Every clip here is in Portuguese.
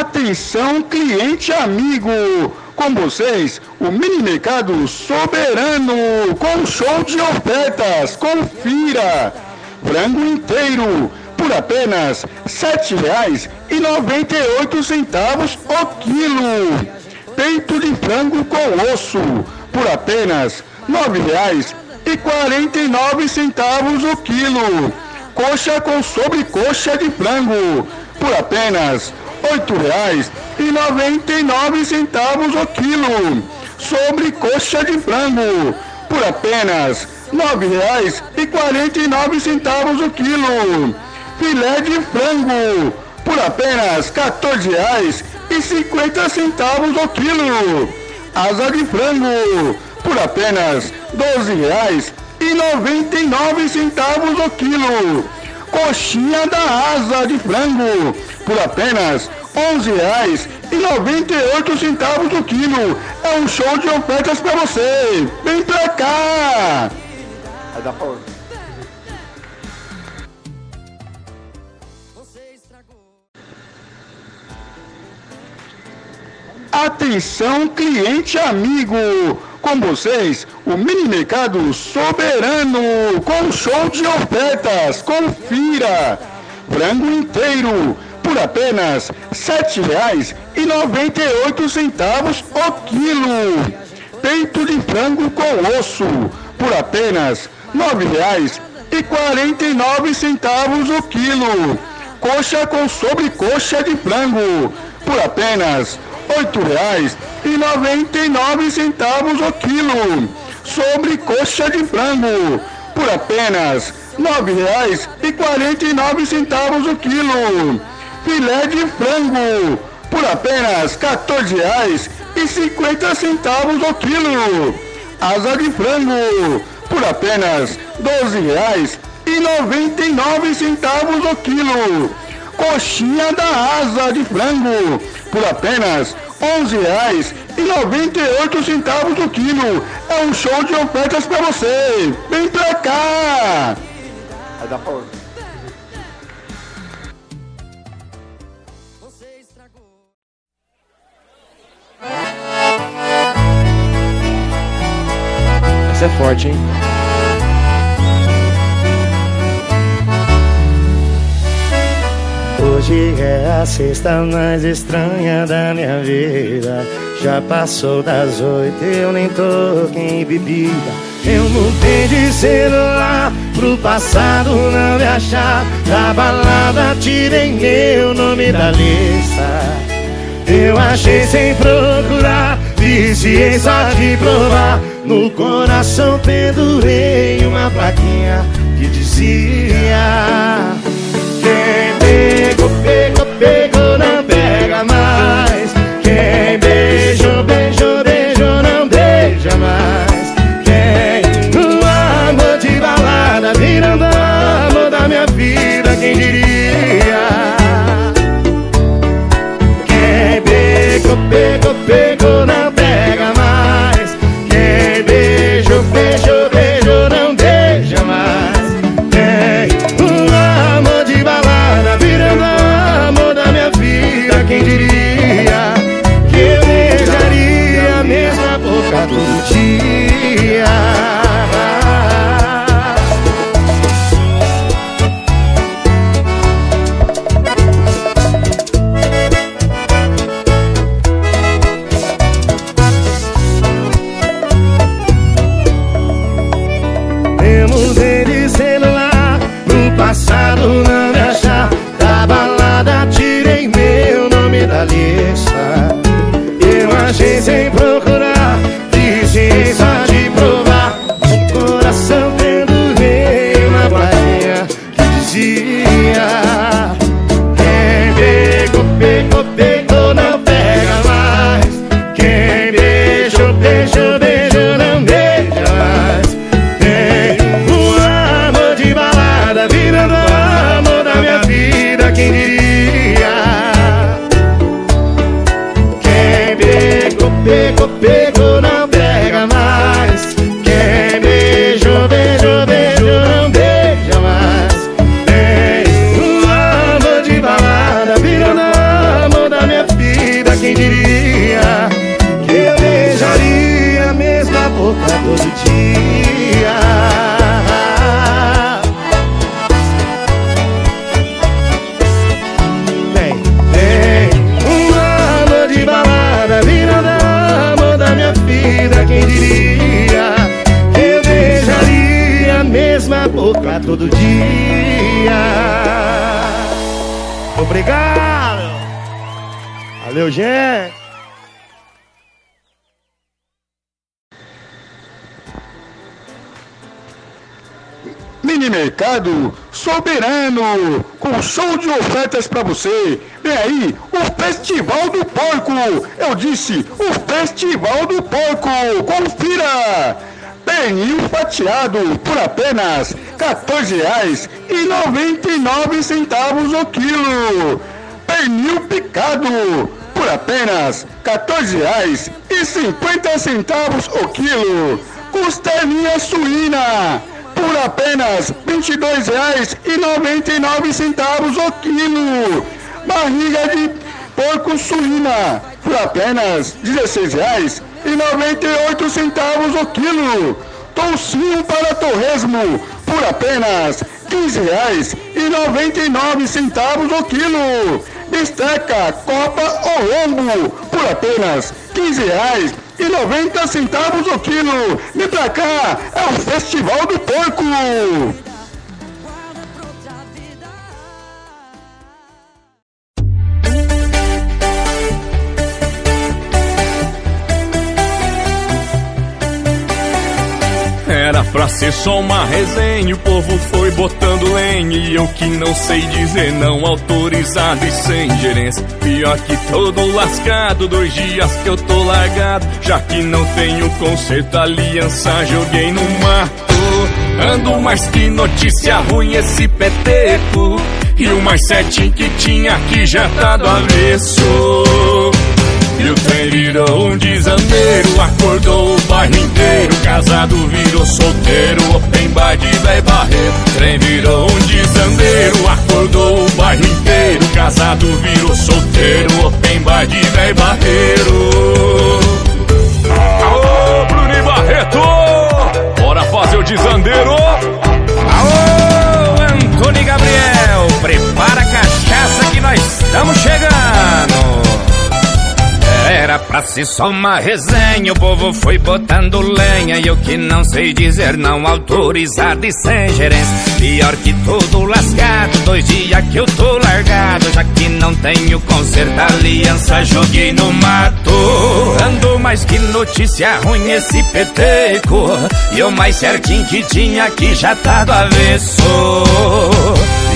Atenção, cliente amigo! Com vocês, o Mini Mercado Soberano, com show de ofertas. Confira! Frango inteiro, por apenas R$ 7,98 o quilo. Peito de frango com osso, por apenas R$ 9,49 o quilo. Coxa com sobrecoxa de frango, por apenas R$ 8,99 o quilo. Sobrecoxa de frango, por apenas R$ 9,49 o quilo. Filé de frango, por apenas R$ 14,50 o quilo. Asa de frango, por apenas R$ 12,99 o quilo. Coxinha da asa de frango, por apenas R$ 11,98 o quilo. É um show de ofertas para você. Vem pra cá! Vai dar pausa. Atenção, cliente amigo! Com vocês, o Mini Mercado Soberano, com show de ofertas. Confira! Frango inteiro, por apenas R$ 7,98 o quilo. Peito de frango com osso, por apenas R$ 9,49 o quilo. Coxa com sobrecoxa de frango, por apenas R$ 8,99 o quilo. Sobrecoxa de frango, por apenas R$ 9,49 o quilo. Filé de frango, por apenas R$ 14,50 o quilo. Asa de frango, por apenas R$ 12,99 o quilo. Coxinha da asa de frango, por apenas R$ 11,98 o quilo. É um show de ofertas para você. Vem pra cá! Vai dar pausa. Essa é forte, hein? Hoje é a sexta mais estranha da minha vida. Já passou das 8, eu nem tô em bebida. Eu mudei de celular pro passado não me achar. Da balada tirei meu nome da lista. Eu achei sem procurar, viciei só de provar. No coração pendurei uma plaquinha que dizia: quem pegou, pegou, pegou, não pega mais. Quem beijou, beijou, beijou, não beija mais. Quem no amor de balada virando amor da minha vida, quem diria? Quem pegou, pegou, pegou, não pega mais. Quem beijou, beijou, beijou, não beija mais. Quem no amor Obrigado! Valeu, gente! Mini Mercado Soberano, com show de ofertas para você. Vem aí, o Festival do Porco. Eu disse, o Festival do Porco. Confira! Pernil fatiado por apenas R$ 14,99 o quilo. Pernil picado por apenas R$ 14,50 o quilo. Costelinha suína por apenas R$ 22,99 o quilo. Barriga de porco suína por apenas R$ 16,98 o quilo. Toucinho para torresmo por apenas R$ 15,99 o quilo. Bisteca, copa ou lombo por apenas R$ 15,90 o quilo. Vem pra cá, é o Festival do Porco. Era pra ser só uma resenha, o povo foi botando lenha, e eu que não sei dizer não, autorizado e sem gerência. Pior que todo lascado, 2 dias que eu tô largado, já que não tenho conserto, aliança joguei no mato. Ando mais que notícia ruim esse peteco, e o mais certinho que tinha aqui já tá do avesso. E o trem virou um desandeiro, acordou o bairro inteiro, casado virou solteiro, open bar de véi Barreto. O trem virou um desandeiro, acordou o bairro inteiro, casado virou solteiro, open bar de véi Barreiro. Aô, Bruno Barreto, bora fazer o desandeiro. Aô, Antônio Gabriel, prepara a cachaça que nós estamos chegando. Era pra ser só uma resenha, o povo foi botando lenha, e eu que não sei dizer não, autorizado e sem gerência. Pior que todo lascado, 2 dias que eu tô largado, já que não tenho conserto, aliança joguei no mato. Ando mais que notícia ruim esse peteco, e o mais certinho que tinha aqui já tá do avesso.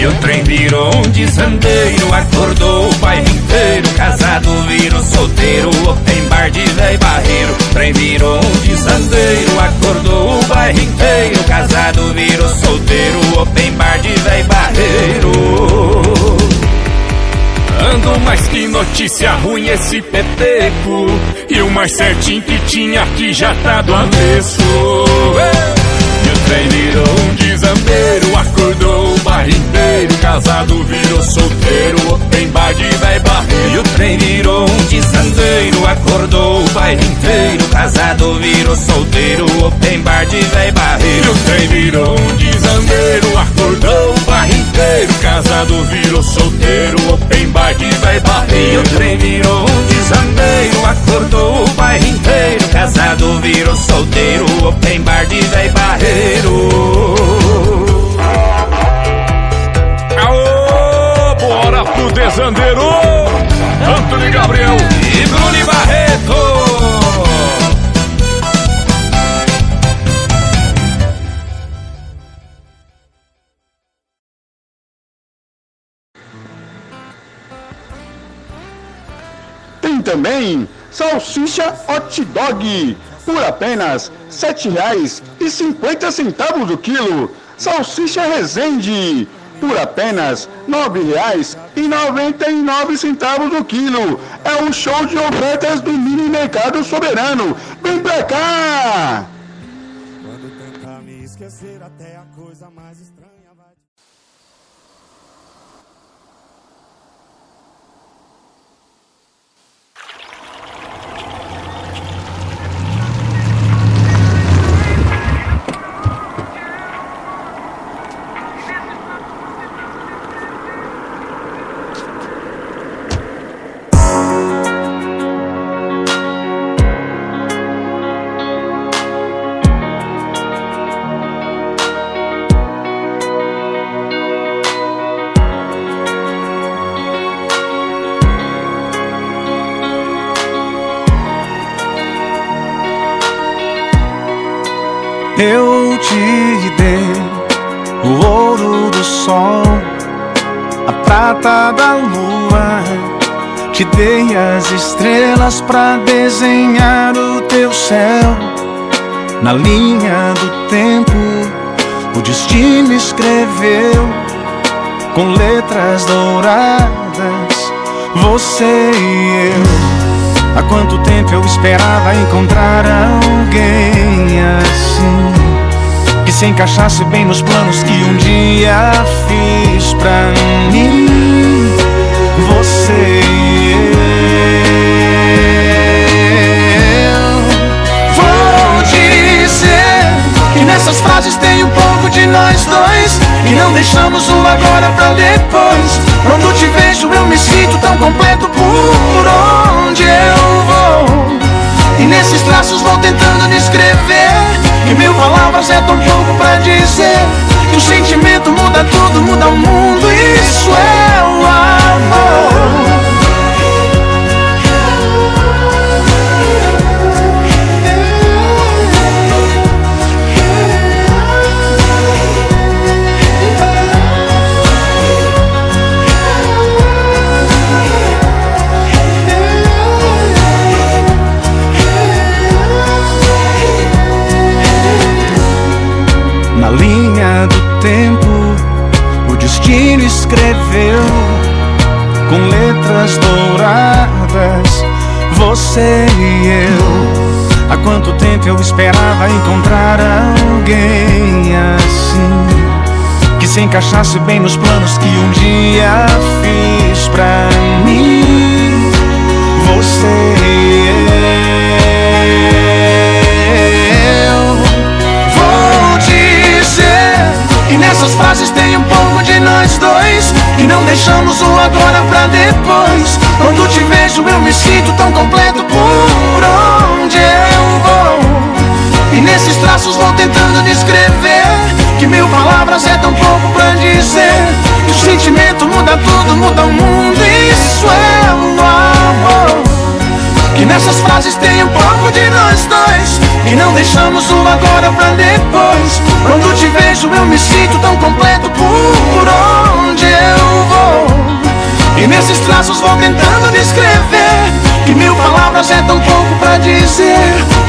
E o trem virou um desandeiro, acordou o bairro inteiro, casado virou solteiro, open bar de véi Barreiro. O trem virou um desandeiro, acordou o bairro inteiro, casado virou solteiro, open bar de véi Barreiro. Ando mais que notícia ruim esse peteco, e o mais certinho que tinha aqui já tá do avesso. O trem virou um desandeiro, acordou o bairro inteiro, casado virou solteiro, open bar de véi Barreiro. E o trem virou um desandeiro, acordou o bairro inteiro, casado virou solteiro, open bar de véi Barreiro. E o trem virou um desandeiro, acordou o bairro inteiro, casado virou solteiro, open bar de véi Barreiro. E o trem virou um desandeiro, acordou o bairro inteiro, casado virou solteiro, open bar de véi Barreiro. Aô, bora pro desandeiro, Antônio Gabriel e Bruno Barreto. Tem também salsicha hot dog por apenas R$ 7,50 o quilo. Salsicha Resende por apenas R$ 9,99 o quilo. É um show de ofertas do Mini Mercado Soberano. Vem pra cá! Quando tentar me esquecer, até a coisa mais estranha vai... Eu te dei o ouro do sol, a prata da lua, te dei as estrelas pra desenhar o teu céu. Na linha do tempo o destino escreveu com letras douradas você e eu. Há quanto tempo eu esperava encontrar alguém assim, que se encaixasse bem nos planos que um dia fiz pra mim, você e eu. Vou dizer que nessas frases tem um pouco de nós dois, e não deixamos o agora pra depois. Quando te vejo eu me sinto tão completo por onde eu vou, e nesses traços vou tentando descrever, e mil palavras é tão pouco pra dizer que o sentimento muda tudo, muda o mundo. Isso é o amor. Na linha do tempo o destino escreveu com letras douradas você e eu. Há quanto tempo eu esperava encontrar alguém assim, que se encaixasse bem nos planos que um dia fiz pra mim, você e eu. Vou dizer que nessas frases tem um pouco de nós dois, e não deixamos o agora pra depois. Quando te vejo eu me sinto tão completo por onde eu vou, e nesses traços vou tentando descrever, que mil palavras é tão pouco pra dizer que o sentimento muda tudo, muda o mundo. Isso é o amor. Que nessas frases tem um pouco de nós dois, e não deixamos o agora pra depois. Quando te vejo eu me sinto tão completo por onde eu vou, e nesses traços vou tentando descrever, que mil palavras é tão pouco pra dizer